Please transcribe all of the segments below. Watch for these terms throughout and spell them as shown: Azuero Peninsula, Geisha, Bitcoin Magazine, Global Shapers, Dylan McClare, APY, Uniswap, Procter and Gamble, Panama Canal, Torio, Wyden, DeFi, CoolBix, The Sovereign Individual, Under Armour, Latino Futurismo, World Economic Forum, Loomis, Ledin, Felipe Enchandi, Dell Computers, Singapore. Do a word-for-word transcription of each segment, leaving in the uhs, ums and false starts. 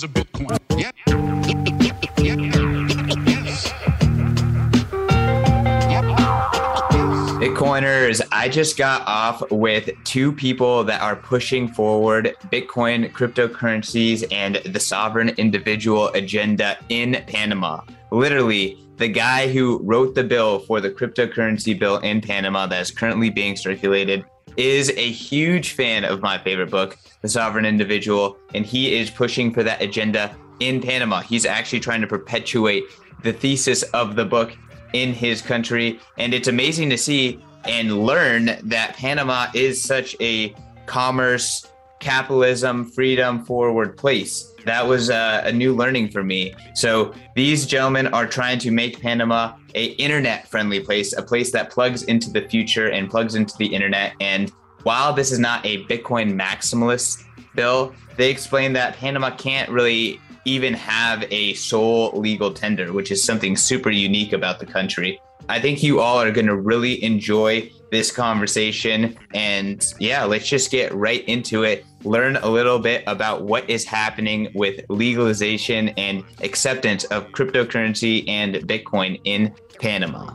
because of Bitcoin. Yeah. Yeah. Yes. Yeah. Bitcoiners, I just got off with two people that are pushing forward Bitcoin, cryptocurrencies, and the sovereign individual agenda in Panama. Literally, the guy who wrote the bill for the cryptocurrency bill in Panama that is currently being circulated is a huge fan of my favorite book, The Sovereign Individual, and he is pushing for that agenda in Panama. He's actually trying to perpetuate the thesis of the book in his country. And it's amazing to see and learn that Panama is such a commerce, capitalism, freedom forward place. That was a, a new learning for me. So these gentlemen are trying to make Panama an internet friendly place, a place that plugs into the future and plugs into the internet. And while this is not a Bitcoin maximalist bill, they explain that Panama can't really even have a sole legal tender, which is something super unique about the country. I think you all are going to really enjoy this conversation. And yeah, let's just get right into it. Learn a little bit about what is happening with legalization and acceptance of cryptocurrency and Bitcoin in Panama.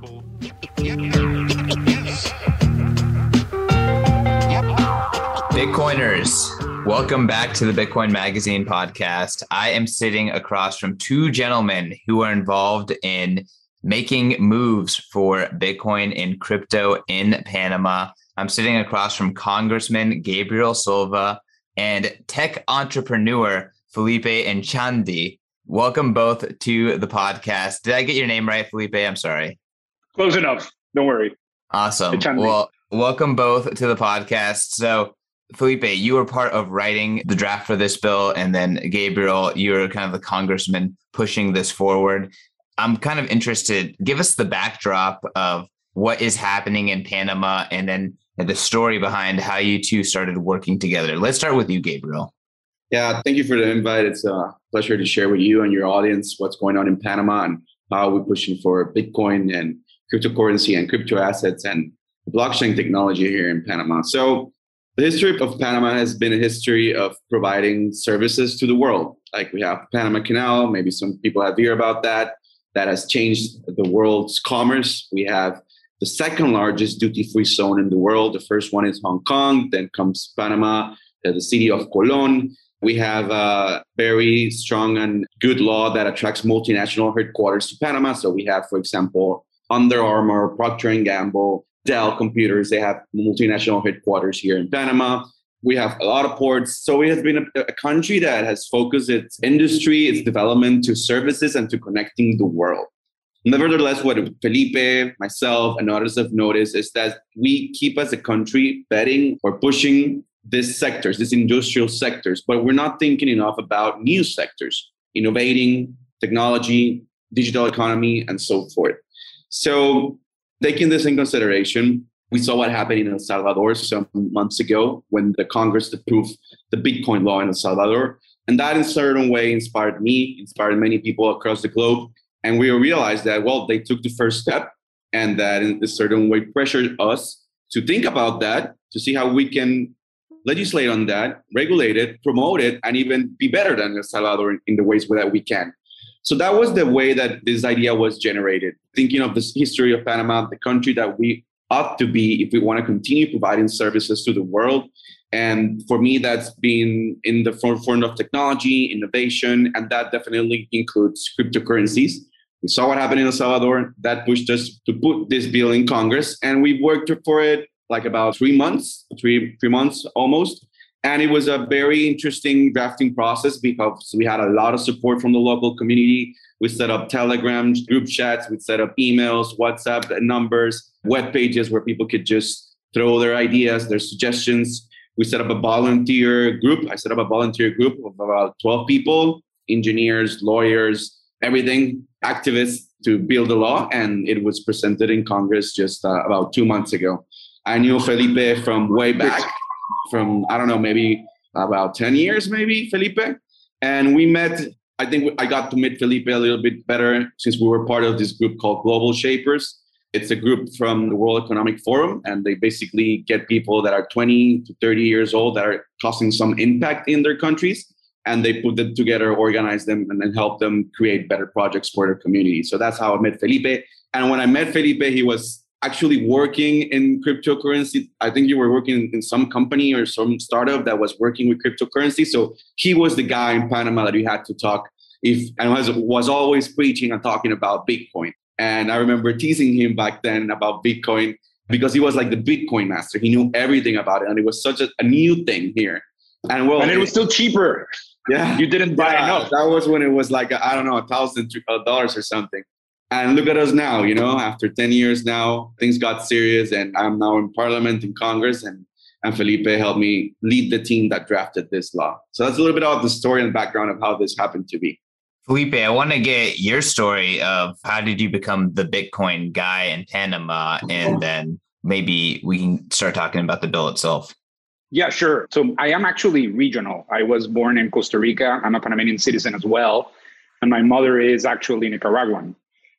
Bitcoiners, welcome back to the Bitcoin Magazine podcast. I am sitting across from two gentlemen who are involved in making moves for Bitcoin and crypto in Panama. I'm sitting across from Congressman Gabriel Silva and tech entrepreneur Felipe Enchandi. Welcome both to the podcast. Did I get your name right, Felipe? I'm sorry. Close enough. Don't worry. Awesome. Enchandi. Well, welcome both to the podcast. So, Felipe, you were part of writing the draft for this bill, and then Gabriel, you're kind of the congressman pushing this forward. I'm kind of interested. Give us the backdrop of what is happening in Panama, and then the story behind how you two started working together. Let's start with you, Gabriel. Yeah, thank you for the invite. It's a pleasure to share with you and your audience what's going on in Panama and how we're pushing for Bitcoin and cryptocurrency and crypto assets and blockchain technology here in Panama. So the history of Panama has been a history of providing services to the world. Like we have the Panama Canal, maybe some people have heard about that. That has changed the world's commerce. We have the second largest duty-free zone in the world. The first one is Hong Kong, then comes Panama, the city of Colón. We have a very strong and good law that attracts multinational headquarters to Panama. So we have, for example, Under Armour, Procter and Gamble, Dell Computers. They have multinational headquarters here in Panama. We have a lot of ports. So it has been a, a country that has focused its industry, its development to services and to connecting the world. Nevertheless, what Felipe, myself, and others have noticed is that we keep as a country betting or pushing these sectors, these industrial sectors, but we're not thinking enough about new sectors, innovating, technology, digital economy, and so forth. So taking this in consideration, we saw what happened in El Salvador some months ago when the Congress approved the Bitcoin law in El Salvador. And that in a certain way inspired me, inspired many people across the globe. And we realized that, well, they took the first step and that in a certain way pressured us to think about that, to see how we can legislate on that, regulate it, promote it, and even be better than El Salvador in the ways that we can. So that was the way that this idea was generated. Thinking of the history of Panama, the country that we ought to be if we want to continue providing services to the world. And for me, that's been in the forefront of technology, innovation, and that definitely includes cryptocurrencies. We saw what happened in El Salvador. That pushed us to put this bill in Congress, and we worked for it like about three months, three, three months almost. And it was a very interesting drafting process because we had a lot of support from the local community. We set up Telegram group chats, we set up emails, WhatsApp numbers, web pages where people could just throw their ideas, their suggestions. We set up a volunteer group. I set up a volunteer group of about twelve people, engineers, lawyers, everything, activists to build the law. And it was presented in Congress just uh, about two months ago. I knew Felipe from way back. From, I don't know, maybe about ten years, maybe, Felipe. And we met, I think I got to meet Felipe a little bit better since we were part of this group called Global Shapers. It's a group from the World Economic Forum, and they basically get people that are twenty to thirty years old that are causing some impact in their countries. and they put them together, organize them, and then help them create better projects for their community. So that's how I met Felipe. And when I met Felipe, he was actually working in cryptocurrency. I think you were working in some company or some startup that was working with cryptocurrency. So he was the guy in Panama that you had to talk if and was, was always preaching and talking about Bitcoin. And I remember teasing him back then about Bitcoin because he was like the Bitcoin master. He knew everything about it. And it was such a, a new thing here. And, well, and it was still cheaper. Yeah. You didn't buy yeah, enough. That was when it was like, I don't know, a thousand dollars or something. And look at us now, you know, after ten years now, things got serious and I'm now in parliament, in Congress, and, and Felipe helped me lead the team that drafted this law. So that's a little bit of the story and background of how this happened to be. Felipe, I want to get your story of how did you become the Bitcoin guy in Panama? And then maybe we can start talking about the bill itself. Yeah, sure. So I am actually regional. I was born in Costa Rica. I'm a Panamanian citizen as well. And my mother is actually Nicaraguan.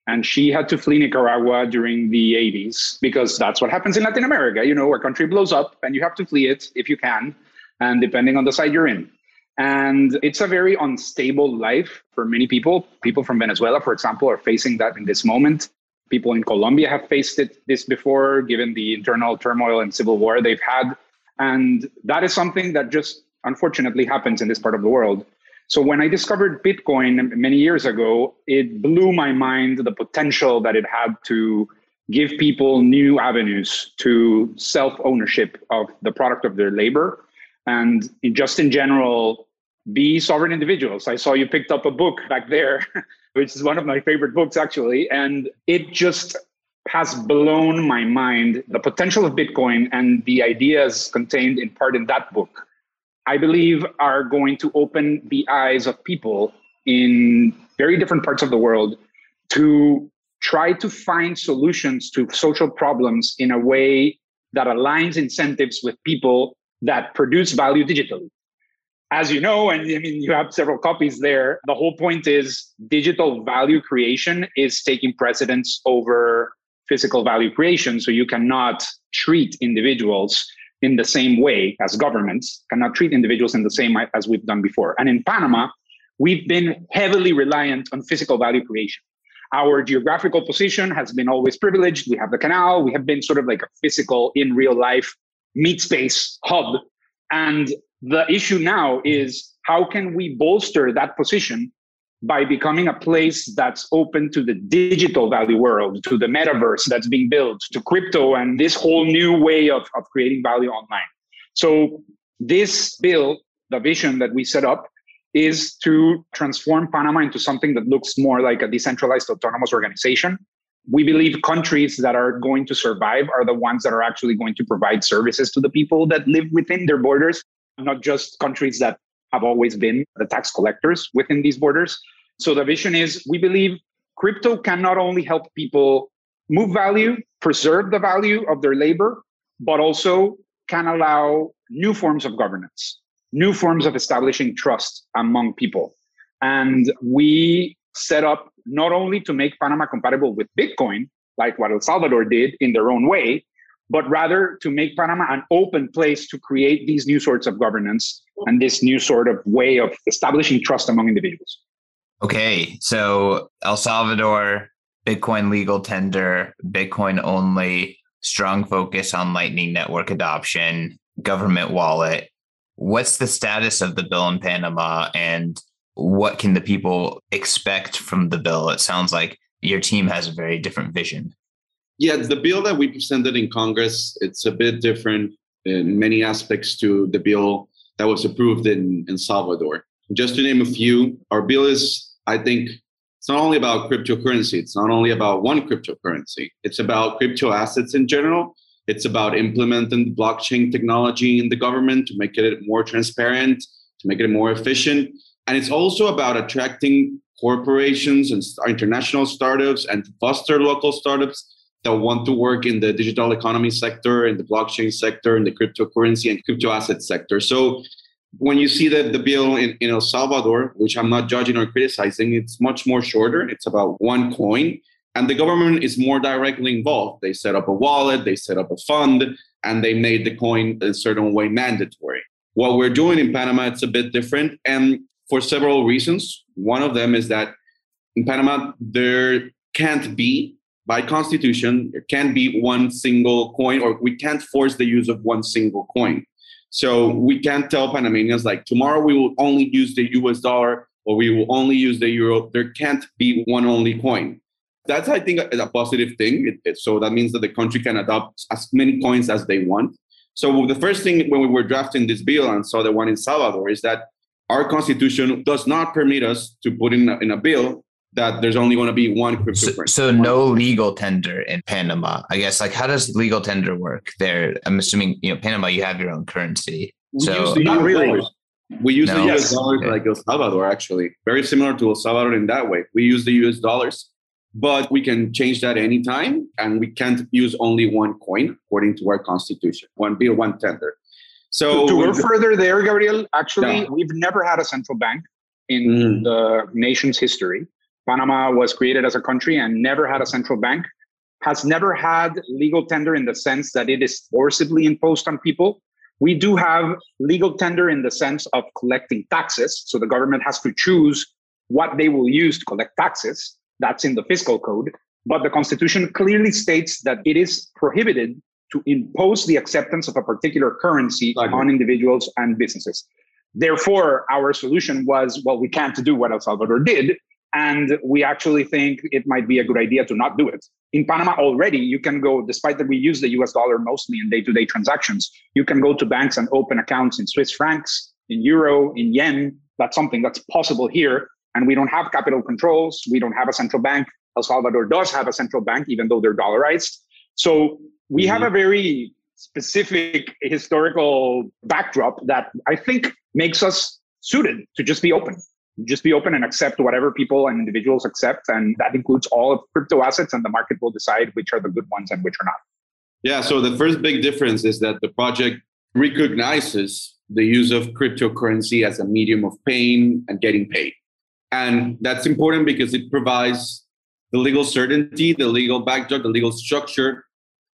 And she had to flee Nicaragua during the eighties because that's what happens in Latin America. You know, a country blows up and you have to flee it if you can, and depending on the side you're in. And it's a very unstable life for many people. People from Venezuela, for example, are facing that in this moment. People in Colombia have faced it this before, given the internal turmoil and civil war they've had. And that is something that just unfortunately happens in this part of the world. So when I discovered Bitcoin many years ago, it blew my mind, the potential that it had to give people new avenues to self-ownership of the product of their labor. And just in general, be sovereign individuals. I saw you picked up a book back there, which is one of my favorite books, actually. And it just has blown my mind, the potential of Bitcoin and the ideas contained in part in that book. I believe are going to open the eyes of people in very different parts of the world to try to find solutions to social problems in a way that aligns incentives with people that produce value digitally. As you know, and I mean, you have several copies there, the whole point is digital value creation is taking precedence over physical value creation. So you cannot treat individuals in the same way as governments, cannot treat individuals in the same way as we've done before. And in Panama, we've been heavily reliant on physical value creation. Our geographical position has been always privileged. We have the canal. We have been sort of like a physical, in real life, meat space hub. And the issue now is how can we bolster that position by becoming a place that's open to the digital value world, to the metaverse that's being built, to crypto and this whole new way of, of creating value online. So this bill, the vision that we set up, is to transform Panama into something that looks more like a decentralized autonomous organization. We believe countries that are going to survive are the ones that are actually going to provide services to the people that live within their borders, not just countries that have always been the tax collectors within these borders. So the vision is we believe crypto can not only help people move value, preserve the value of their labor, but also can allow new forms of governance, new forms of establishing trust among people. And we set up not only to make Panama compatible with Bitcoin, like what El Salvador did in their own way, but rather to make Panama an open place to create these new sorts of governance and this new sort of way of establishing trust among individuals. Okay, so El Salvador, Bitcoin legal tender, Bitcoin only, strong focus on Lightning Network adoption, government wallet. What's the status of the bill in Panama and what can the people expect from the bill? It sounds like your team has a very different vision. Yeah, the bill that we presented in Congress, it's a bit different in many aspects to the bill that was approved in El Salvador. Just to name a few, our bill is, I think, it's not only about cryptocurrency. It's not only about one cryptocurrency. It's about crypto assets in general. It's about implementing blockchain technology in the government to make it more transparent, to make it more efficient. And it's also about attracting corporations and international startups and foster local startups that want to work in the digital economy sector, in the blockchain sector, in the cryptocurrency and crypto asset sector. So when you see that the bill in, in El Salvador, which I'm not judging or criticizing, it's much more shorter. It's about one coin. And the government is more directly involved. They set up a wallet, they set up a fund, and they made the coin in a certain way mandatory. What we're doing in Panama, it's a bit different. And for several reasons. One of them is that in Panama, there can't be, by constitution, there can't be one single coin, or we can't force the use of one single coin. So we can't tell Panamanians, like, tomorrow we will only use the U S dollar, or we will only use the euro. There can't be one only coin. That's, I think, a positive thing. It, it, so that means that the country can adopt as many coins as they want. So the first thing when we were drafting this bill and saw the one in Salvador is that our constitution does not permit us to put in a, in a bill that there's only going to be one cryptocurrency. So, so no legal tender in Panama, I guess. Like, how does legal tender work there? I'm assuming, you know, Panama, you have your own currency. We so, use the not U S really. Dollars. We use no. the U S dollars okay. like El Salvador, actually. Very similar to El Salvador in that way. We use the U S dollars. But we can change that anytime, and we can't use only one coin according to our constitution, one bill, one tender. So to go further there, Gabriel, actually, yeah. we've never had a central bank in mm. the nation's history. Panama was created as a country and never had a central bank, has never had legal tender in the sense that it is forcibly imposed on people. We do have legal tender in the sense of collecting taxes. So the government has to choose what they will use to collect taxes. That's in the fiscal code. But the Constitution clearly states that it is prohibited to impose the acceptance of a particular currency okay. on individuals and businesses. Therefore, our solution was, well, we can't do what El Salvador did. And we actually think it might be a good idea to not do it. In Panama already, you can go, despite that we use the U S dollar mostly in day-to-day transactions, you can go to banks and open accounts in Swiss francs, in euro, in yen. That's something that's possible here. And we don't have capital controls. We don't have a central bank. El Salvador does have a central bank, even though they're dollarized. So we mm-hmm. have a very specific historical backdrop that I think makes us suited to just be open. Just be open and accept whatever people and individuals accept. And that includes all of crypto assets, and the market will decide which are the good ones and which are not. Yeah, so the first big difference is that the project recognizes the use of cryptocurrency as a medium of paying and getting paid. And that's important because it provides the legal certainty, the legal backdrop, the legal structure,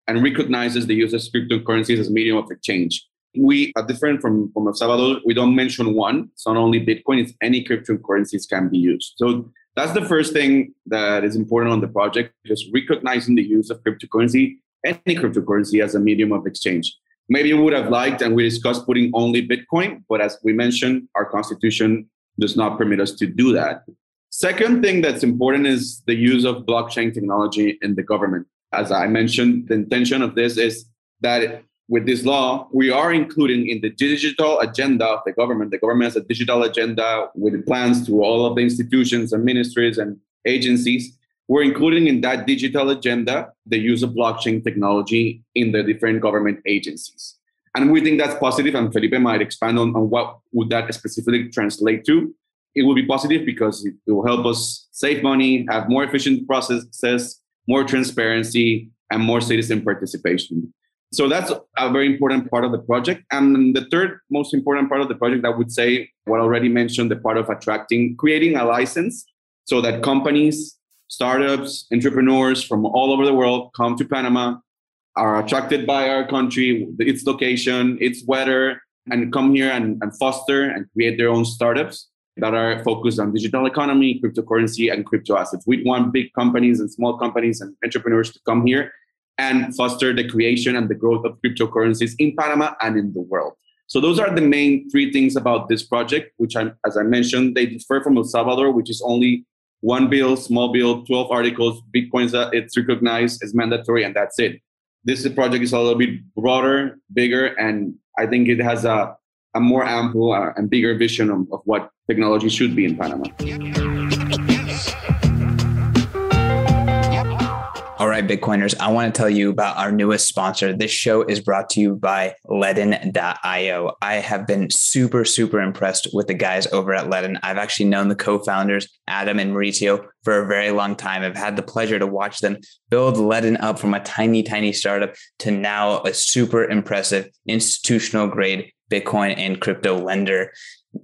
and recognizes the use of cryptocurrencies as a medium of exchange. We are different from, from El Salvador. We don't mention one. It's not only Bitcoin, it's any cryptocurrencies can be used. So that's the first thing that is important on the project, just recognizing the use of cryptocurrency, any cryptocurrency as a medium of exchange. Maybe we would have liked, and we discussed putting only Bitcoin, but as we mentioned, our constitution does not permit us to do that. Second thing that's important is the use of blockchain technology in the government. As I mentioned, the intention of this is that with this law, we are including in the digital agenda of the government. The government has a digital agenda with plans to all of the institutions and ministries and agencies. We're including in that digital agenda the use of blockchain technology in the different government agencies. And we think that's positive, and Felipe might expand on, on what would that specifically translate to. It will be positive because it will help us save money, have more efficient processes, more transparency, and more citizen participation. So that's a very important part of the project. And the third most important part of the project, I would say, what I already mentioned, the part of attracting, creating a license so that companies, startups, entrepreneurs from all over the world come to Panama, are attracted by our country, its location, its weather, and come here and, and foster and create their own startups that are focused on digital economy, cryptocurrency, and crypto assets. We want big companies and small companies and entrepreneurs to come here and foster the creation and the growth of cryptocurrencies in Panama and in the world. So those are the main three things about this project, which, I, as I mentioned, they differ from El Salvador, which is only one bill, small bill, twelve articles, Bitcoin, it's recognized, it's mandatory, and that's it. This project is a little bit broader, bigger, and I think it has a, a more ample uh, and bigger vision of, of what technology should be in Panama. All right, Bitcoiners, I want to tell you about our newest sponsor. This show is brought to you by Ledin dot io. I have been super, super impressed with the guys over at Ledin. I've actually known the co-founders, Adam and Maurizio, for a very long time. I've had the pleasure to watch them build Ledin up from a tiny, tiny startup to now a super impressive institutional grade Bitcoin and crypto lender.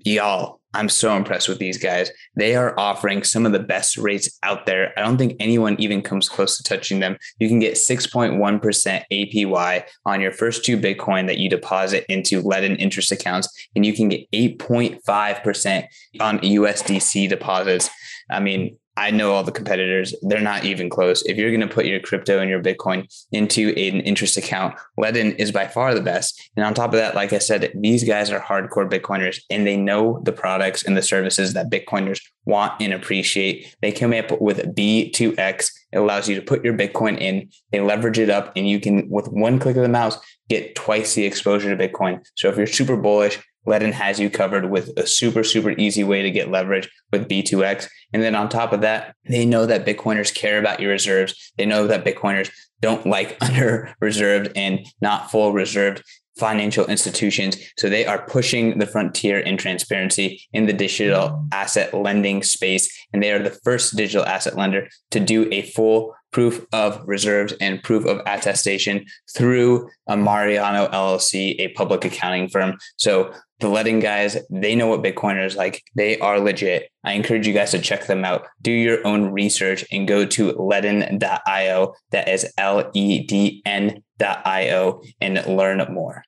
Y'all, I'm so impressed with these guys. They are offering some of the best rates out there. I don't think anyone even comes close to touching them. You can get six point one percent A P Y on your first two Bitcoin that you deposit into Ledin interest accounts, and you can get eight point five percent on U S D C deposits. I mean, I know all the competitors, they're not even close. If you're going to put your crypto and your Bitcoin into an interest account, Ledin is by far the best. And on top of that, like I said, these guys are hardcore Bitcoiners and they know the products and the services that Bitcoiners want and appreciate. They came up with B two X. It allows you to put your Bitcoin in, they leverage it up, and you can, with one click of the mouse, get twice the exposure to Bitcoin. So if you're super bullish, Ledin has you covered with a super, super easy way to get leverage with B two X. And then on top of that, they know that Bitcoiners care about your reserves. They know that Bitcoiners don't like under-reserved and not full reserved financial institutions. So they are pushing the frontier in transparency in the digital asset lending space. And they are the first digital asset lender to do a full proof of reserves and proof of attestation through a Mariano L L C, a public accounting firm. So the Ledin guys, they know what Bitcoiners like. They are legit. I encourage you guys to check them out. Do your own research and go to ledin dot io. That is L E D N dot io and learn more.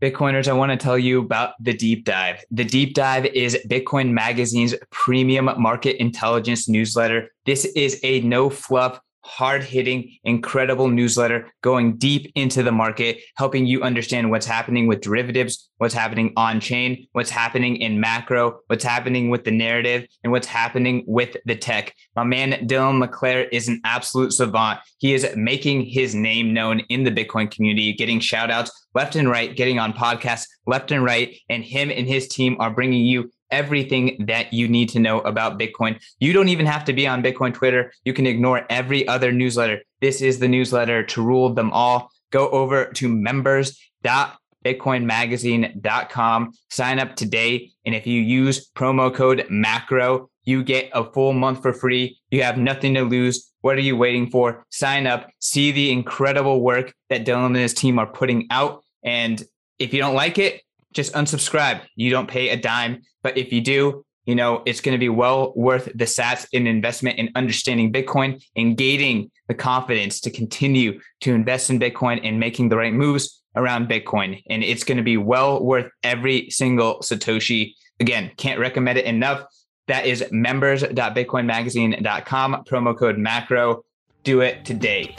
Bitcoiners, I want to tell you about the deep dive. The deep dive is Bitcoin Magazine's premium market intelligence newsletter. This is a no fluff, hard-hitting, incredible newsletter going deep into the market, helping you understand what's happening with derivatives, what's happening on-chain, what's happening in macro, what's happening with the narrative, and what's happening with the tech. My man, Dylan McClare, is an absolute savant. He is making his name known in the Bitcoin community, getting shout-outs left and right, getting on podcasts left and right, and him and his team are bringing you everything that you need to know about Bitcoin. You don't even have to be on Bitcoin Twitter. You can ignore every other newsletter. This is the newsletter to rule them all. Go over to members dot bitcoin magazine dot com. Sign up today. And if you use promo code MACRO, you get a full month for free. You have nothing to lose. What are you waiting for? Sign up. See the incredible work that Dylan and his team are putting out. And if you don't like it, just unsubscribe. You don't pay a dime. But if you do, you know, it's going to be well worth the sats in investment in understanding Bitcoin and gaining the confidence to continue to invest in Bitcoin and making the right moves around Bitcoin. And it's going to be well worth every single Satoshi. Again, can't recommend it enough. That is members dot bitcoin magazine dot com, promo code MACRO. Do it today.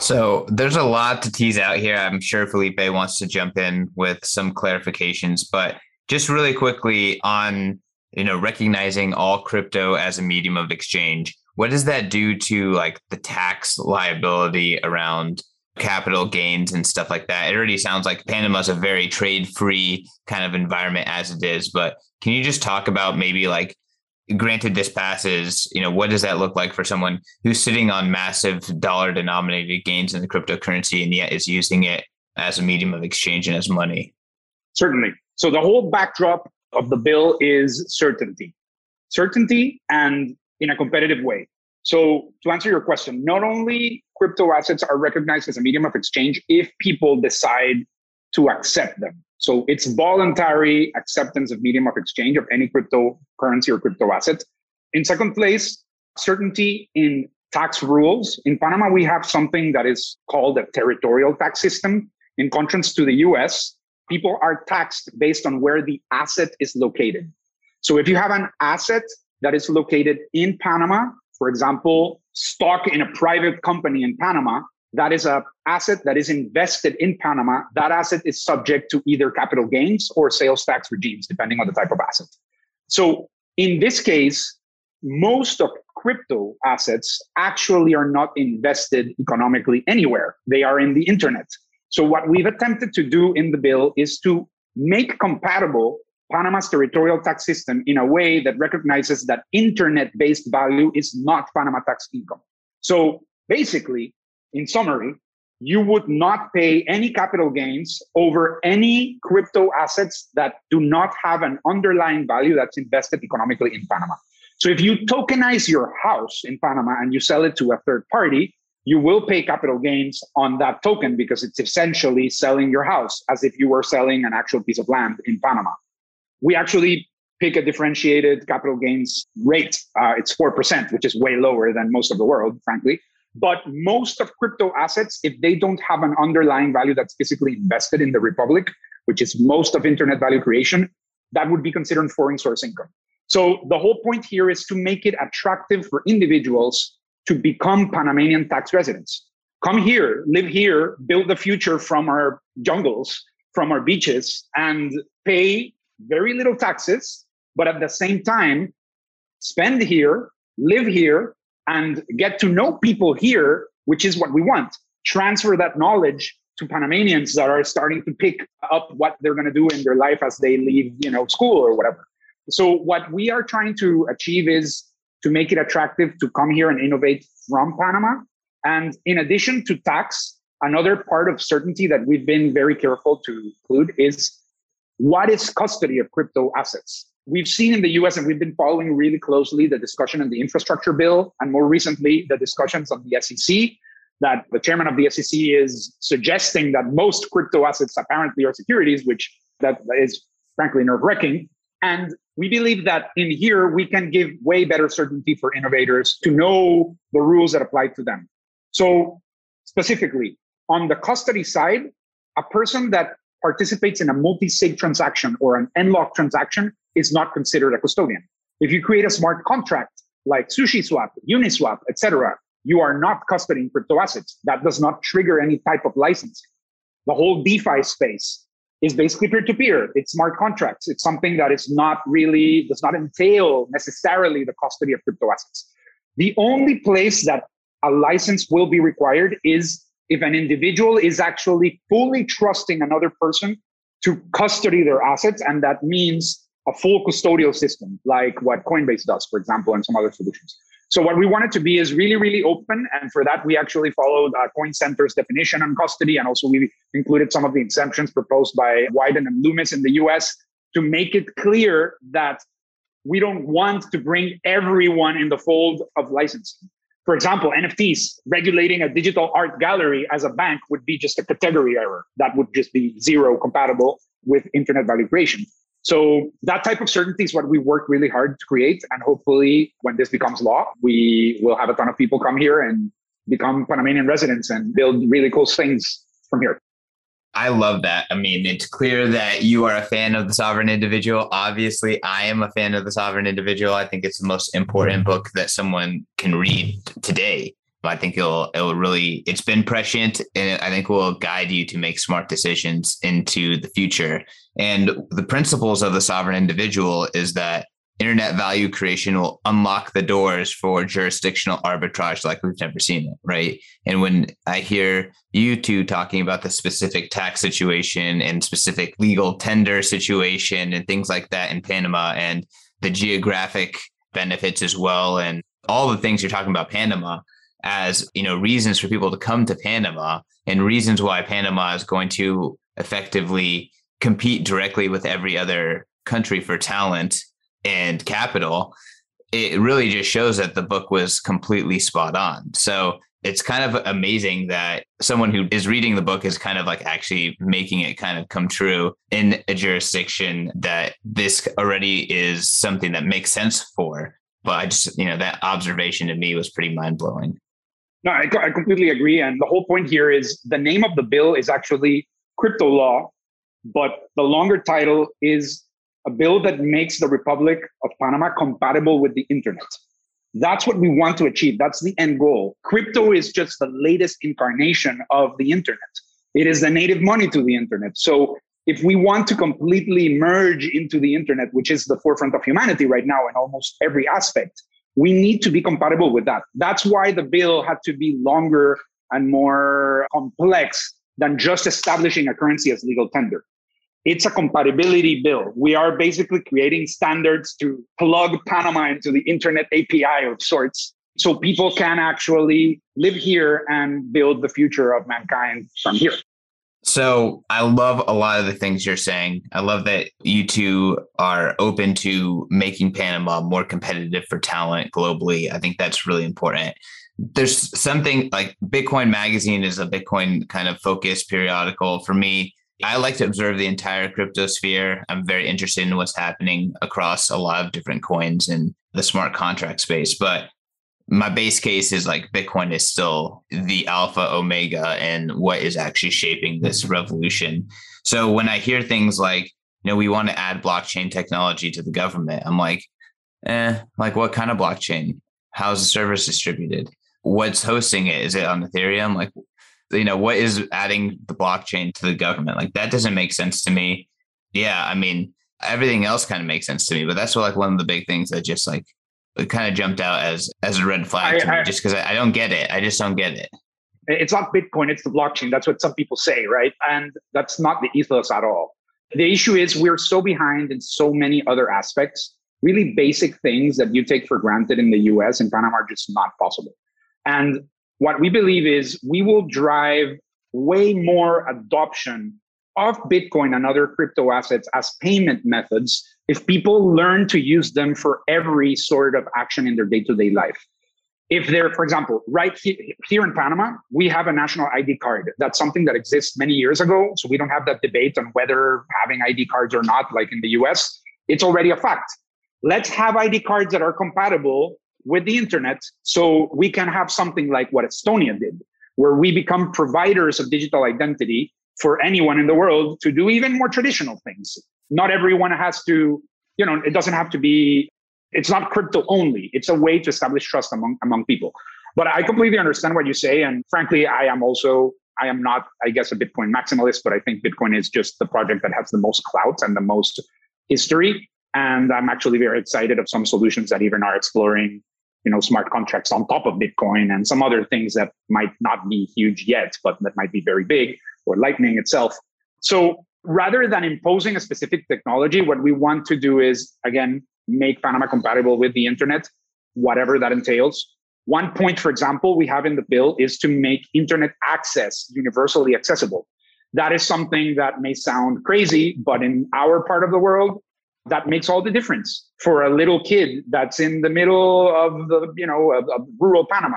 So there's a lot to tease out here. I'm sure Felipe wants to jump in with some clarifications, but just really quickly on, you know, recognizing all crypto as a medium of exchange, what does that do to like the tax liability around capital gains and stuff like that? It already sounds like Panama's a very trade-free kind of environment as it is, but can you just talk about maybe like, granted this passes, you know, what does that look like for someone who's sitting on massive dollar denominated gains in the cryptocurrency and yet is using it as a medium of exchange and as money? Certainly. So the whole backdrop of the bill is certainty, certainty and in a competitive way. So to answer your question, not only crypto assets are recognized as a medium of exchange if people decide to accept them. So it's voluntary acceptance of medium of exchange of any cryptocurrency or crypto asset. In second place, certainty in tax rules. In Panama, we have something that is called a territorial tax system. In contrast to the U S, people are taxed based on where the asset is located. So if you have an asset that is located in Panama, for example, stock in a private company in Panama, that is an asset that is invested in Panama. That asset is subject to either capital gains or sales tax regimes, depending on the type of asset. So in this case, most of crypto assets actually are not invested economically anywhere. They are in the internet. So what we've attempted to do in the bill is to make compatible Panama's territorial tax system in a way that recognizes that internet-based value is not Panama tax income. So basically, in summary, you would not pay any capital gains over any crypto assets that do not have an underlying value that's invested economically in Panama. So if you tokenize your house in Panama and you sell it to a third party, you will pay capital gains on that token because it's essentially selling your house as if you were selling an actual piece of land in Panama. We actually pick a differentiated capital gains rate. Uh, it's four percent, which is way lower than most of the world, frankly. But most of crypto assets, if they don't have an underlying value that's physically invested in the Republic, which is most of internet value creation, that would be considered foreign source income. So the whole point here is to make it attractive for individuals to become Panamanian tax residents. Come here, live here, build the future from our jungles, from our beaches, and pay very little taxes, but at the same time, spend here, live here, and get to know people here, which is what we want. Transfer that knowledge to Panamanians that are starting to pick up what they're going to do in their life as they leave, you know, school or whatever. So what we are trying to achieve is to make it attractive to come here and innovate from Panama. And in addition to tax, another part of certainty that we've been very careful to include is what is custody of crypto assets. We've seen in the U S, and we've been following really closely the discussion on the infrastructure bill, and more recently, the discussions on the S E C, that the chairman of the S E C is suggesting that most crypto assets apparently are securities, which that is frankly nerve-wracking. And we believe that in here, we can give way better certainty for innovators to know the rules that apply to them. So specifically, on the custody side, a person that participates in a multi-sig transaction or an N lock transaction is not considered a custodian. If you create a smart contract like Sushi Swap, Uniswap, et cetera, you are not custodying crypto assets. That does not trigger any type of licensing. The whole DeFi space is basically peer-to-peer. It's smart contracts. It's something that is not really, does not entail necessarily the custody of crypto assets. The only place that a license will be required is if an individual is actually fully trusting another person to custody their assets, and that means a full custodial system, like what Coinbase does, for example, and some other solutions. So what we wanted to be is really, really open. And for that, we actually followed uh, Coin Center's definition on custody. And also we included some of the exemptions proposed by Wyden and Loomis in the U S to make it clear that we don't want to bring everyone in the fold of licensing. For example, N F Ts, regulating a digital art gallery as a bank would be just a category error. That would just be zero compatible with internet value creation. So that type of certainty is what we work really hard to create. And hopefully when this becomes law, we will have a ton of people come here and become Panamanian residents and build really cool things from here. I love that. I mean, it's clear that you are a fan of The Sovereign Individual. Obviously, I am a fan of The Sovereign Individual. I think it's the most important book that someone can read today. I think it'll, it'll really, it's been prescient, and I think will guide you to make smart decisions into the future. And the principles of The Sovereign Individual is that internet value creation will unlock the doors for jurisdictional arbitrage like we've never seen it, right? And when I hear you two talking about the specific tax situation and specific legal tender situation and things like that in Panama, and the geographic benefits as well, and all the things you're talking about Panama as, you know, reasons for people to come to Panama and reasons why Panama is going to effectively compete directly with every other country for talent and capital, it really just shows that the book was completely spot on. So it's kind of amazing that someone who is reading the book is kind of like actually making it kind of come true in a jurisdiction that this already is something that makes sense for. But I just, you know, that observation to me was pretty mind blowing. No, I, I completely agree. And the whole point here is the name of the bill is actually crypto law, but the longer title is a bill that makes the Republic of Panama compatible with the internet. That's what we want to achieve. That's the end goal. Crypto is just the latest incarnation of the internet. It is the native money to the internet. So if we want to completely merge into the internet, which is the forefront of humanity right now in almost every aspect, we need to be compatible with that. That's why the bill had to be longer and more complex than just establishing a currency as legal tender. It's a compatibility bill. We are basically creating standards to plug Panama into the internet A P I of sorts, so people can actually live here and build the future of mankind from here. So I love a lot of the things you're saying. I love that you two are open to making Panama more competitive for talent globally. I think that's really important. there's something like Bitcoin Magazine is a Bitcoin kind of focused periodical. For me, I like to observe the entire crypto sphere. I'm very interested in what's happening across a lot of different coins in the smart contract space. But my base case is like Bitcoin is still the alpha omega and what is actually shaping this revolution. So when I hear things like, you know, we want to add blockchain technology to the government, I'm like, eh, like what kind of blockchain? How's the service distributed? What's hosting it? Is it on Ethereum? Like, you know, what is adding the blockchain to the government? Like, that doesn't make sense to me. Yeah, I mean, everything else kind of makes sense to me, but that's what, like one of the big things that just like kind of jumped out as as a red flag I, to me, I, just because I, I don't get it. I just don't get it. It's not Bitcoin, it's the blockchain. That's what some people say, right? And that's not the ethos at all. The issue is we're so behind in so many other aspects. Really basic things that you take for granted in the U S and Panama are just not possible. And what we believe is we will drive way more adoption of Bitcoin and other crypto assets as payment methods if people learn to use them for every sort of action in their day-to-day life. If they're, for example, right he- here in Panama, we have a national I D card. That's something that exists many years ago. So we don't have that debate on whether having I D cards or not, like in the U S, it's already a fact. Let's have I D cards that are compatible with the internet, so we can have something like what Estonia did, where we become providers of digital identity for anyone in the world to do even more traditional things. Not everyone has to, you know, it doesn't have to be, it's not crypto only. It's a way to establish trust among among people. But I completely understand what you say. And frankly, I am also, I am not, I guess, a Bitcoin maximalist, but I think Bitcoin is just the project that has the most clout and the most history. And I'm actually very excited of some solutions that even are exploring, you know, smart contracts on top of Bitcoin and some other things that might not be huge yet, but that might be very big, or Lightning itself. So rather than imposing a specific technology, what we want to do is, again, make Panama compatible with the internet, whatever that entails. One point, for example, we have in the bill is to make internet access universally accessible. That is something that may sound crazy, but in our part of the world, that makes all the difference for a little kid that's in the middle of the, you know, of, of rural Panama.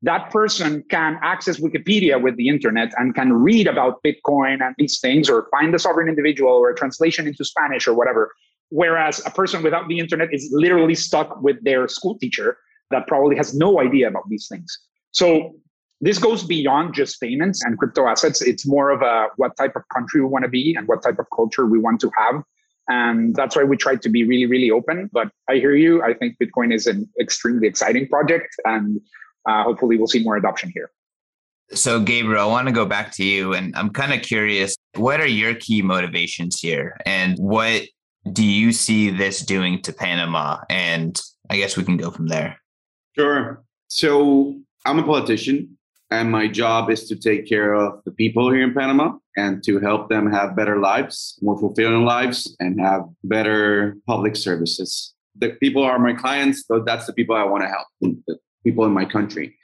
That person can access Wikipedia with the internet and can read about Bitcoin and these things, or find The Sovereign Individual or a translation into Spanish or whatever. Whereas a person without the internet is literally stuck with their school teacher that probably has no idea about these things. So this goes beyond just payments and crypto assets. It's more of a what type of country we want to be and what type of culture we want to have. And that's why we try to be really, really open. But I hear you. I think Bitcoin is an extremely exciting project, and uh, hopefully we'll see more adoption here. So Gabriel, I want to go back to you, and I'm kind of curious, what are your key motivations here? And what do you see this doing to Panama? And I guess we can go from there. Sure. So I'm a politician, and my job is to take care of the people here in Panama and to help them have better lives, more fulfilling lives, and have better public services. The people are my clients, so that's the people I want to help, the people in my country.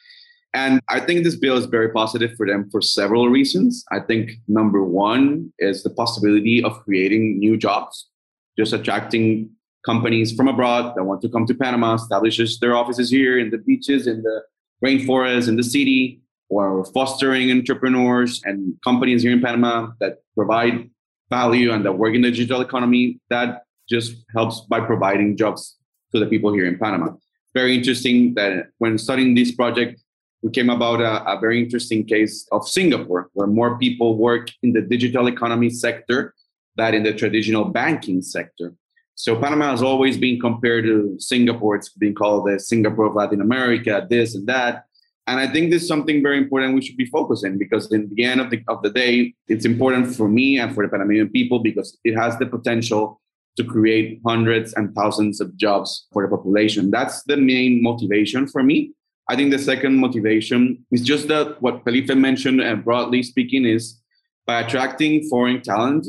And I think this bill is very positive for them for several reasons. I think number one is the possibility of creating new jobs, just attracting companies from abroad that want to come to Panama, establishes their offices here in the beaches, in the rainforests, in the city, or fostering entrepreneurs and companies here in Panama that provide value and that work in the digital economy. That just helps by providing jobs to the people here in Panama. Very interesting that when studying this project, we came about a, a very interesting case of Singapore, where more people work in the digital economy sector than in the traditional banking sector. So Panama has always been compared to Singapore. It's been called the Singapore of Latin America, this and that. And I think this is something very important we should be focusing, because in the end of the, of the day, it's important for me and for the Panamanian people, because it has the potential to create hundreds and thousands of jobs for the population. That's the main motivation for me. I think the second motivation is just that what Felipe mentioned, and broadly speaking, is by attracting foreign talent,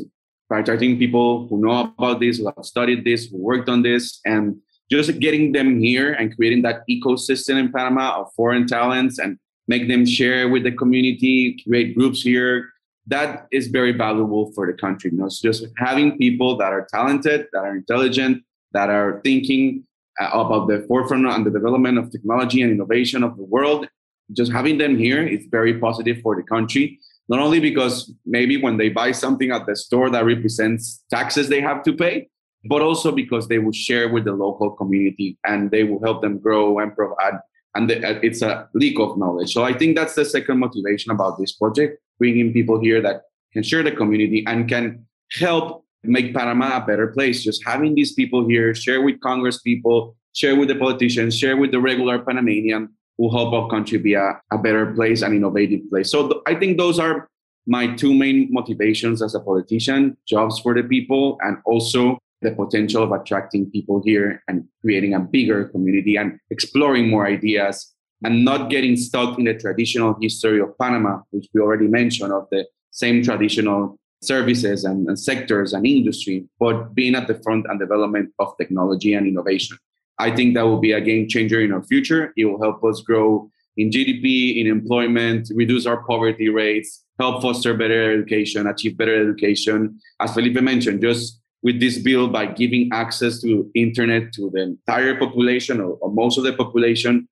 by attracting people who know about this, who have studied this, who worked on this, and just getting them here and creating that ecosystem in Panama of foreign talents and make them share with the community, create groups here. That is very valuable for the country. You know, it's just having people that are talented, that are intelligent, that are thinking about the forefront and the development of technology and innovation of the world, just having them here is very positive for the country, not only because maybe when they buy something at the store that represents taxes they have to pay, but also because they will share with the local community and they will help them grow and provide. And the, it's a leak of knowledge. So I think that's the second motivation about this project, bringing people here that can share the community and can help make Panama a better place. Just having these people here, share with Congress people, share with the politicians, share with the regular Panamanian, will help our country be a, a better place, an innovative place. So th- I think those are my two main motivations as a politician: jobs for the people, and also the potential of attracting people here and creating a bigger community and exploring more ideas and not getting stuck in the traditional history of Panama, which we already mentioned, of the same traditional services and, and sectors and industry, but being at the front and development of technology and innovation. I think that will be a game changer in our future. It will help us grow in G D P, in employment, reduce our poverty rates, help foster better education, achieve better education. As Felipe mentioned, just with this bill, by giving access to internet to the entire population or, or most of the population,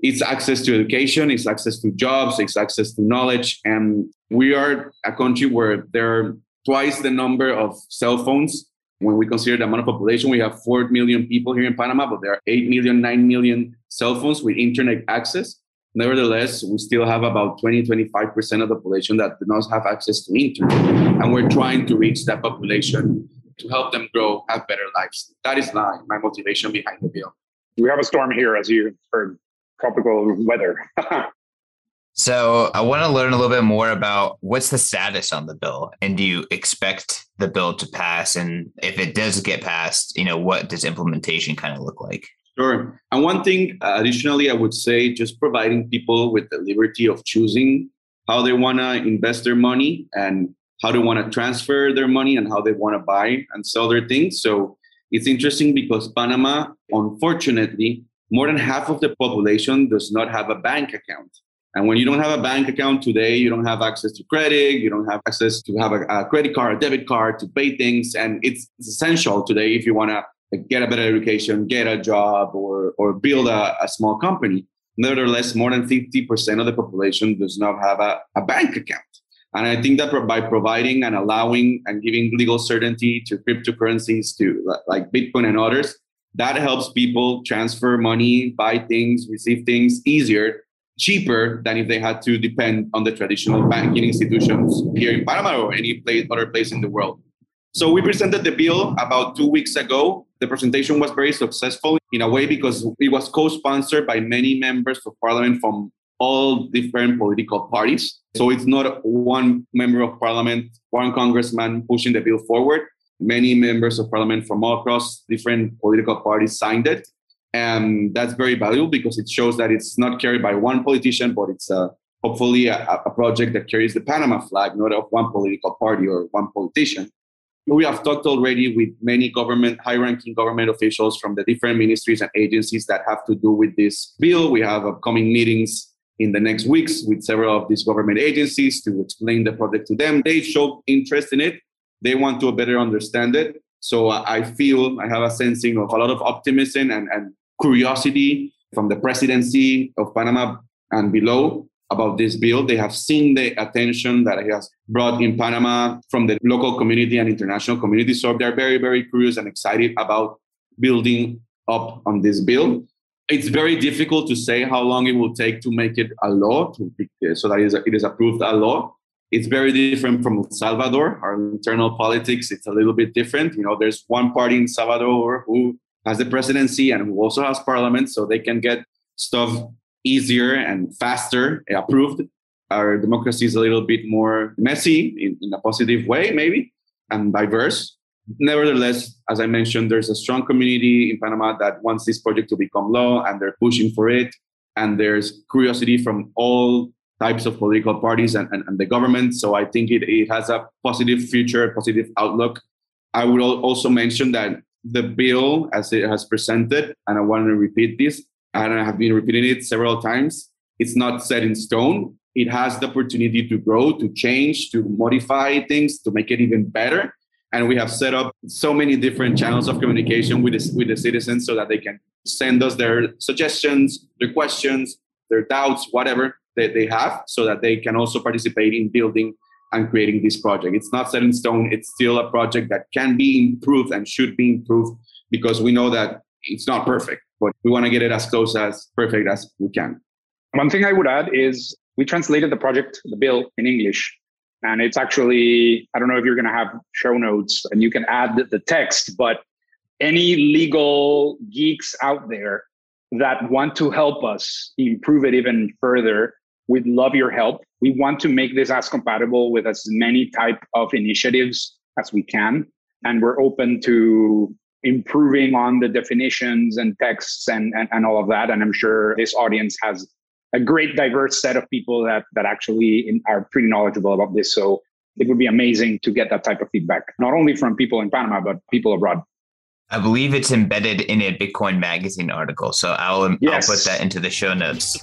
it's access to education, it's access to jobs, it's access to knowledge. And we are a country where there are twice the number of cell phones. When we consider the amount of population, we have four million people here in Panama, but there are eight million, nine million cell phones with internet access. Nevertheless, we still have about twenty, twenty-five percent of the population that do not have access to internet. And we're trying to reach that population to help them grow, have better lives. That is my, my motivation behind the bill. We have a storm here, as you heard, tropical weather. So I want to learn a little bit more about what's the status on the bill, and do you expect the bill to pass? And if it does get passed, you know, what does implementation kind of look like? Sure. And one thing uh, additionally, I would say just providing people with the liberty of choosing how they want to invest their money and how they want to transfer their money and how they want to buy and sell their things. So it's interesting because Panama, unfortunately, more than half of the population does not have a bank account. And when you don't have a bank account today, you don't have access to credit, you don't have access to have a, a credit card, a debit card to pay things. And it's, it's essential today if you want to get a better education, get a job, or or build a, a small company. Nevertheless, more than fifty percent of the population does not have a, a bank account. And I think that by providing and allowing and giving legal certainty to cryptocurrencies to like Bitcoin and others, that helps people transfer money, buy things, receive things easier, cheaper than if they had to depend on the traditional banking institutions here in Panama or any place, other place in the world. So we presented the bill about two weeks ago. The presentation was very successful in a way because it was co-sponsored by many members of parliament from all different political parties. So it's not one member of parliament, one congressman pushing the bill forward. Many members of parliament from all across different political parties signed it. And that's very valuable because it shows that it's not carried by one politician, but it's uh, hopefully a, a project that carries the Panama flag, not of one political party or one politician. We have talked already with many government, high-ranking government officials from the different ministries and agencies that have to do with this bill. We have upcoming meetings in the next weeks with several of these government agencies to explain the project to them. They show interest in it. They want to better understand it. So I feel I have a sensing of a lot of optimism and, and curiosity from the presidency of Panama and below about this bill. They have seen the attention that it has brought in Panama from the local community and international community. So they're very, very curious and excited about building up on this bill. It's very difficult to say how long it will take to make it a law, to, so that it is, it is approved a law. It's very different from El Salvador. Our internal politics, it's a little bit different. You know, there's one party in Salvador who has the presidency and who also has parliament, so they can get stuff easier and faster approved. Our democracy is a little bit more messy in, in a positive way, maybe, and diverse. Nevertheless, as I mentioned, there's a strong community in Panama that wants this project to become law, and they're pushing for it. And there's curiosity from all types of political parties and, and, and the government. So I think it, it has a positive future, positive outlook. I would also mention that the bill, as it has presented, and I want to repeat this, and I have been repeating it several times, it's not set in stone. It has the opportunity to grow, to change, to modify things, to make it even better. And we have set up so many different channels of communication with the, with the citizens so that they can send us their suggestions, their questions, their doubts, whatever that they have, so that they can also participate in building and creating this project. It's not set in stone. It's still a project that can be improved and should be improved, because we know that it's not perfect, but we want to get it as close as perfect as we can. One thing I would add is we translated the project, the bill, in English. And it's actually, I don't know if you're going to have show notes and you can add the text, but any legal geeks out there that want to help us improve it even further, we'd love your help. We want to make this as compatible with as many type of initiatives as we can. And we're open to improving on the definitions and texts and, and, and all of that. And I'm sure this audience has a great diverse set of people that that actually in, are pretty knowledgeable about this. So it would be amazing to get that type of feedback, not only from people in Panama, but people abroad. I believe it's embedded in a Bitcoin Magazine article. So I'll, yes. I'll put that into the show notes.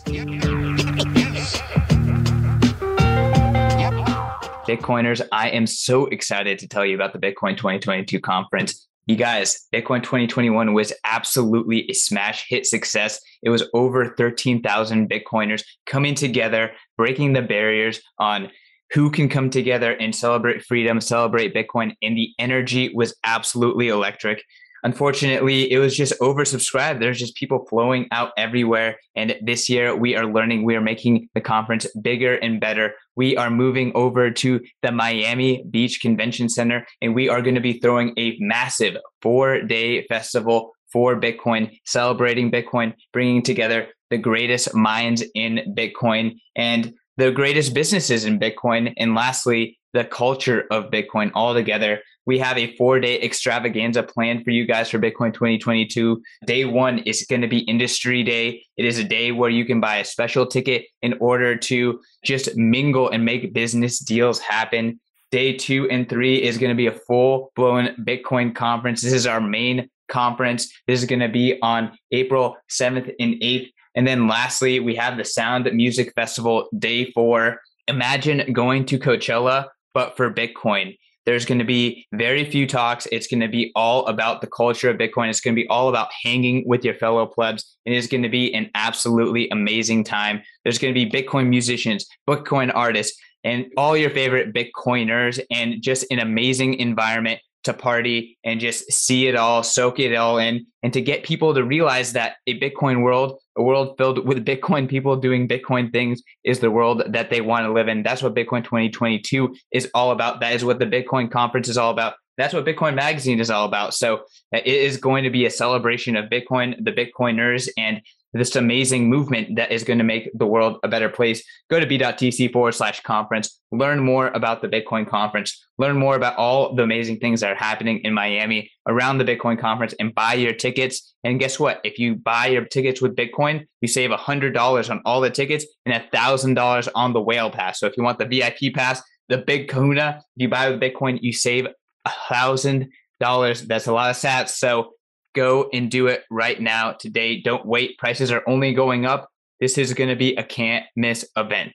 Bitcoiners, I am so excited to tell you about the Bitcoin twenty twenty-two conference. You guys, Bitcoin twenty twenty-one was absolutely a smash hit success. It was over thirteen thousand Bitcoiners coming together, breaking the barriers on who can come together and celebrate freedom, celebrate Bitcoin, and the energy was absolutely electric. Unfortunately, it was just oversubscribed. There's just people flowing out everywhere. And this year we are learning, we are making the conference bigger and better. We are moving over to the Miami Beach Convention Center, and we are going to be throwing a massive four-day festival for Bitcoin, celebrating Bitcoin, bringing together the greatest minds in Bitcoin and the greatest businesses in Bitcoin. And lastly, the culture of Bitcoin all together. We have a four-day extravaganza planned for you guys for Bitcoin twenty twenty-two. Day one is going to be Industry Day. It is a day where you can buy a special ticket in order to just mingle and make business deals happen. Day two and three is going to be a full-blown Bitcoin conference. This is our main conference. This is going to be on April seventh and eighth. And then lastly, we have the Sound Music Festival day four. Imagine going to Coachella, but for Bitcoin. There's going to be very few talks. It's going to be all about the culture of Bitcoin. It's going to be all about hanging with your fellow plebs. It is going to be an absolutely amazing time. There's going to be Bitcoin musicians, Bitcoin artists, and all your favorite Bitcoiners, and just an amazing environment to party and just see it all, soak it all in, and to get people to realize that a Bitcoin world, a world filled with Bitcoin people doing Bitcoin things, is the world that they want to live in. That's what Bitcoin twenty twenty-two is all about. That is what the Bitcoin conference is all about. That's what Bitcoin Magazine is all about. So it is going to be a celebration of Bitcoin, the Bitcoiners, and this amazing movement that is going to make the world a better place. Go to b.tc forward slash conference, learn more about the Bitcoin conference, learn more about all the amazing things that are happening in Miami around the Bitcoin conference, and buy your tickets. And guess what? If you buy your tickets with Bitcoin, you save one hundred dollars on all the tickets and one thousand dollars on the whale pass. So if you want the V I P pass, the big kahuna, if you buy with Bitcoin, you save one thousand dollars. That's a lot of sats. So go and do it right now, today. Don't wait. Prices are only going up. This is going to be a can't miss event.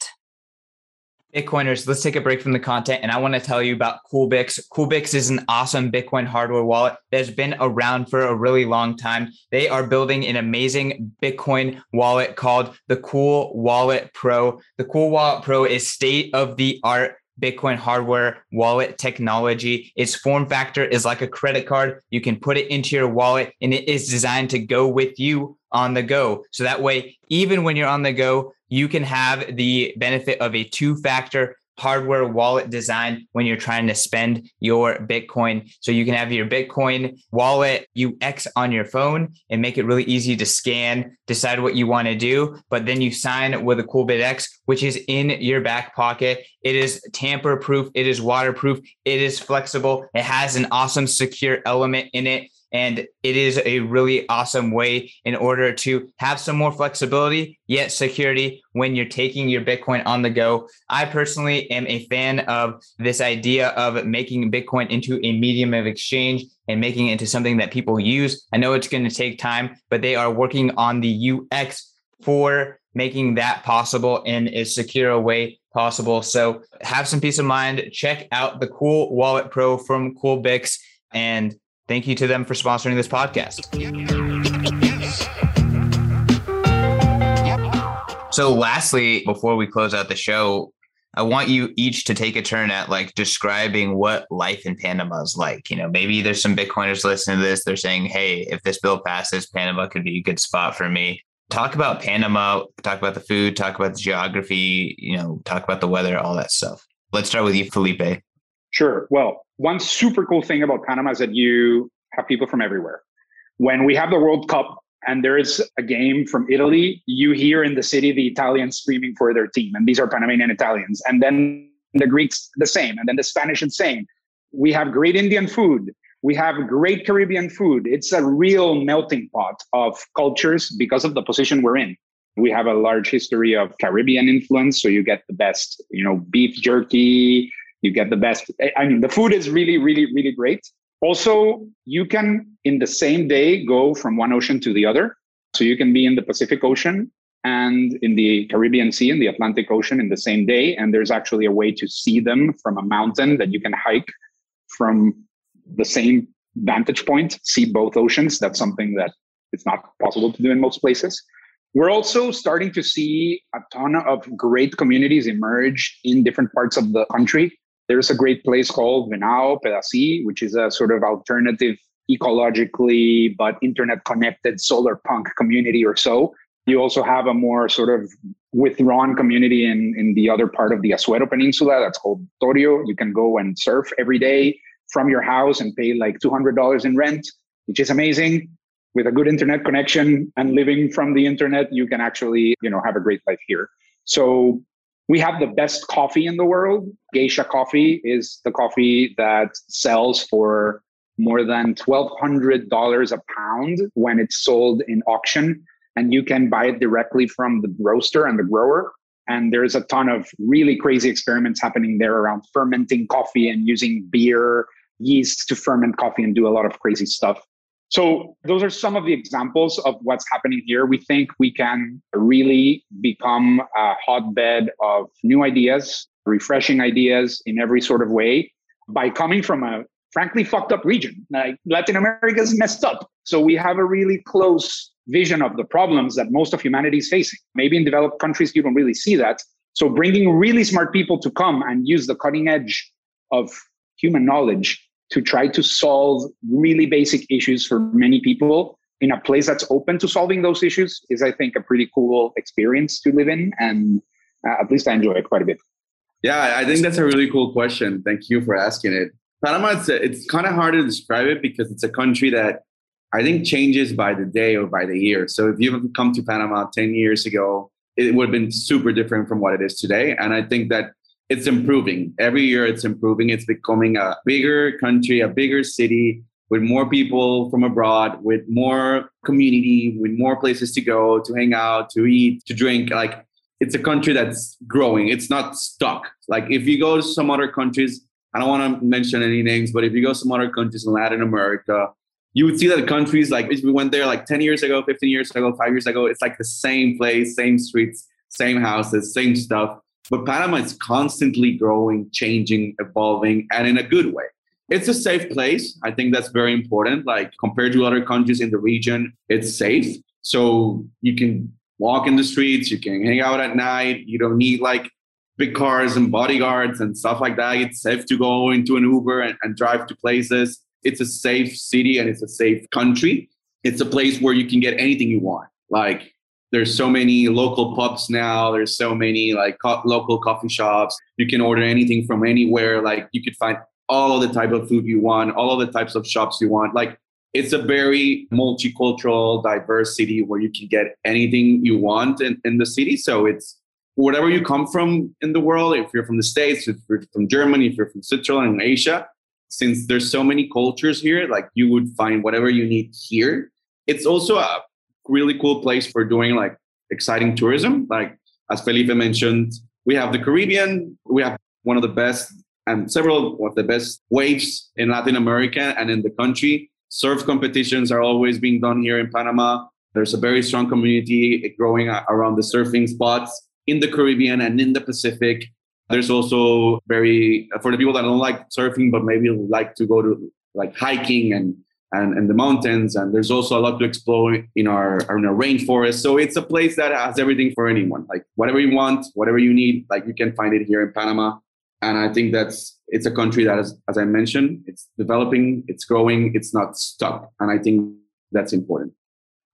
Bitcoiners, let's take a break from the content. And I want to tell you about CoolBix. CoolBix is an awesome Bitcoin hardware wallet that's been around for a really long time. They are building an amazing Bitcoin wallet called the Cool Wallet Pro. The Cool Wallet Pro is state of the art Bitcoin hardware wallet technology. Its form factor is like a credit card. You can put it into your wallet, and it is designed to go with you on the go. So that way, even when you're on the go, you can have the benefit of a two-factor hardware wallet design when you're trying to spend your Bitcoin. So you can have your Bitcoin wallet U X on your phone and make it really easy to scan, decide what you want to do, but then you sign with a CoolBitX, which is in your back pocket. It is tamper proof. It is waterproof. It is flexible. It has an awesome secure element in it. And it is a really awesome way in order to have some more flexibility, yet security when you're taking your Bitcoin on the go. I personally am a fan of this idea of making Bitcoin into a medium of exchange and making it into something that people use. I know it's going to take time, but they are working on the U X for making that possible in as secure a way possible. So have some peace of mind. Check out the Cool Wallet Pro from CoolBix, and thank you to them for sponsoring this podcast. So lastly, before we close out the show, I want you each to take a turn at like describing what life in Panama is like. You know, maybe there's some Bitcoiners listening to this. They're saying, hey, if this bill passes, Panama could be a good spot for me. Talk about Panama, talk about the food, talk about the geography, you know, talk about the weather, all that stuff. Let's start with you, Felipe. Sure. Well, one super cool thing about Panama is that you have people from everywhere. When we have the World Cup and there is a game from Italy, you hear in the city the Italians screaming for their team. And these are Panamanian Italians. And then the Greeks, the same. And then the Spanish, the same. We have great Indian food. We have great Caribbean food. It's a real melting pot of cultures because of the position we're in. We have a large history of Caribbean influence. So you get the best, you know, beef jerky. You get the best. I mean, the food is really, really, really great. Also, you can, in the same day, go from one ocean to the other. So you can be in the Pacific Ocean and in the Caribbean Sea and the Atlantic Ocean in the same day. And there's actually a way to see them from a mountain that you can hike from the same vantage point, see both oceans. That's something that it's not possible to do in most places. We're also starting to see a ton of great communities emerge in different parts of the country. There's a great place called Vinao Pedasi, which is a sort of alternative, ecologically, but internet-connected solar punk community or so. You also have a more sort of withdrawn community in, in the other part of the Azuero Peninsula that's called Torio. You can go and surf every day from your house and pay like two hundred dollars in rent, which is amazing. With a good internet connection and living from the internet, you can actually, you know, have a great life here. So we have the best coffee in the world. Geisha coffee is the coffee that sells for more than twelve hundred dollars a pound when it's sold in auction. And you can buy it directly from the roaster and the grower. And there's a ton of really crazy experiments happening there around fermenting coffee and using beer yeast to ferment coffee and do a lot of crazy stuff. So those are some of the examples of what's happening here. We think we can really become a hotbed of new ideas, refreshing ideas in every sort of way by coming from a frankly fucked up region. Like Latin America is messed up. So we have a really close vision of the problems that most of humanity is facing. Maybe in developed countries, you don't really see that. So bringing really smart people to come and use the cutting edge of human knowledge to try to solve really basic issues for many people in a place that's open to solving those issues is, I think, a pretty cool experience to live in. And uh, at least I enjoy it quite a bit. Yeah, I think that's a really cool question. Thank you for asking it. Panama, it's, it's kind of hard to describe it because it's a country that I think changes by the day or by the year. So if you've come to Panama ten years ago, it would have been super different from what it is today. And I think that it's improving. Every year it's improving. It's becoming a bigger country, a bigger city with more people from abroad, with more community, with more places to go, to hang out, to eat, to drink. Like it's a country that's growing. It's not stuck. Like if you go to some other countries, I don't want to mention any names, but if you go to some other countries in Latin America, you would see that countries like if we went there like ten years ago, fifteen years ago, five years ago, it's like the same place, same streets, same houses, same stuff. But Panama is constantly growing, changing, evolving, and in a good way. It's a safe place. I think that's very important. Like compared to other countries in the region, it's safe. So you can walk in the streets, you can hang out at night. You don't need like big cars and bodyguards and stuff like that. It's safe to go into an Uber and, and drive to places. It's a safe city and it's a safe country. It's a place where you can get anything you want. Like there's so many local pubs now. There's so many like co- local coffee shops. You can order anything from anywhere. Like you could find all of the type of food you want, all of the types of shops you want. Like it's a very multicultural, diverse city where you can get anything you want in, in the city. So it's whatever you come from in the world. If you're from the States, if you're from Germany, if you're from Switzerland and Asia, since there's so many cultures here, like you would find whatever you need here. It's also a really cool place for doing like exciting tourism. Like as Felipe mentioned, we have the Caribbean. We have one of the best and several of the best waves in Latin America and in the country. Surf competitions are always being done here in Panama. There's a very strong community growing around the surfing spots in the Caribbean and in the Pacific. There's also very, for the people that don't like surfing, but maybe like to go to like hiking and and, and the mountains. And there's also a lot to explore in our, in our rainforest. So it's a place that has everything for anyone, like whatever you want, whatever you need, like you can find it here in Panama. And I think that's, it's a country that is, as I mentioned, it's developing, it's growing, it's not stuck. And I think that's important.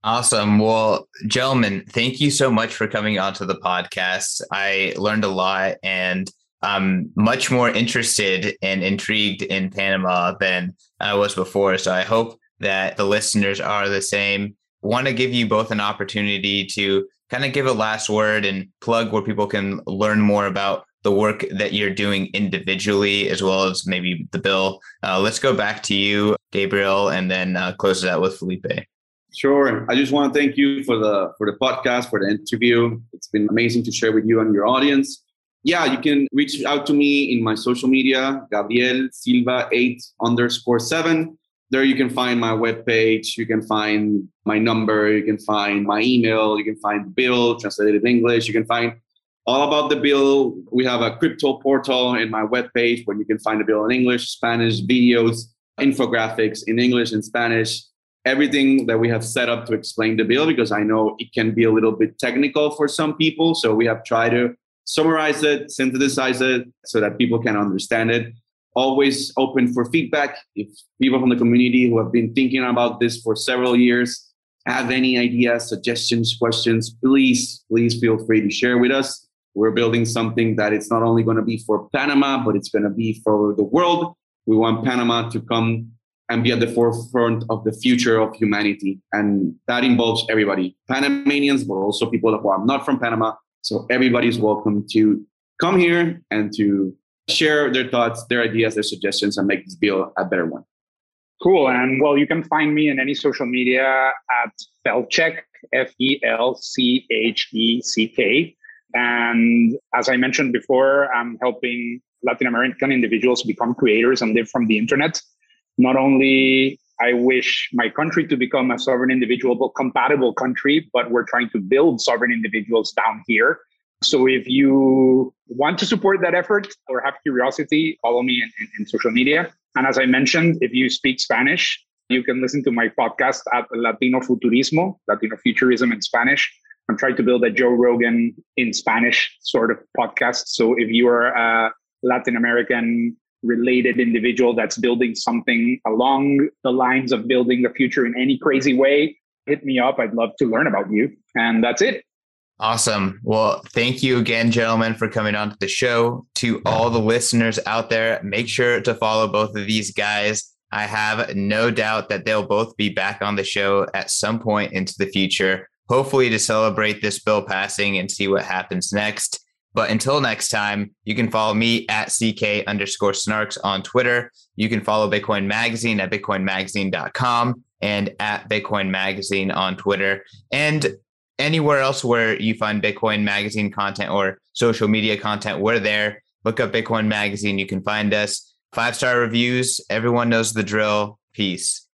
Awesome. Well, gentlemen, thank you so much for coming onto the podcast. I learned a lot, and I'm much more interested and intrigued in Panama than I was before. So I hope that the listeners are the same. Want to give you both an opportunity to kind of give a last word and plug where people can learn more about the work that you're doing individually, as well as maybe the bill. Uh, let's go back to you, Gabriel, and then uh, close it out with Felipe. Sure. I just want to thank you for the for the podcast, for the interview. It's been amazing to share with you and your audience. Yeah, you can reach out to me in my social media, Gabriel Silva eight underscore seven. There you can find my webpage. You can find my number. You can find my email. You can find the bill translated in English. You can find all about the bill. We have a crypto portal in my webpage where you can find the bill in English, Spanish, videos, infographics in English and Spanish. Everything that we have set up to explain the bill, because I know it can be a little bit technical for some people. So we have tried to summarize it, synthesize it so that people can understand it. Always open for feedback. If people from the community who have been thinking about this for several years have any ideas, suggestions, questions, please, please feel free to share with us. We're building something that it's not only going to be for Panama, but it's going to be for the world. We want Panama to come and be at the forefront of the future of humanity. And that involves everybody, Panamanians, but also people who are not from Panama. So everybody's welcome to come here and to share their thoughts, their ideas, their suggestions, and make this bill a better one. Cool. And well, you can find me in any social media at Felcheck, F E L C H E C K. And as I mentioned before, I'm helping Latin American individuals become creators and live from the internet. Not only I wish my country to become a sovereign individual, but compatible country, but we're trying to build sovereign individuals down here. So if you want to support that effort or have curiosity, follow me in, in, in social media. And as I mentioned, if you speak Spanish, you can listen to my podcast at Latino Futurismo, Latino Futurism in Spanish. I'm trying to build a Joe Rogan in Spanish sort of podcast. So if you are a Latin American related individual that's building something along the lines of building the future in any crazy way, hit me up. I'd love to learn about you. And that's it. Awesome. Well, thank you again, gentlemen, for coming on to the show. To all the listeners out there, make sure to follow both of these guys. I have no doubt that they'll both be back on the show at some point into the future, hopefully to celebrate this bill passing and see what happens next. But until next time, you can follow me at C K underscore snarks on Twitter. You can follow Bitcoin Magazine at bitcoin magazine dot com and at Bitcoin Magazine on Twitter. And anywhere else where you find Bitcoin Magazine content or social media content, we're there. Look up Bitcoin Magazine. You can find us. Five-star reviews. Everyone knows the drill. Peace.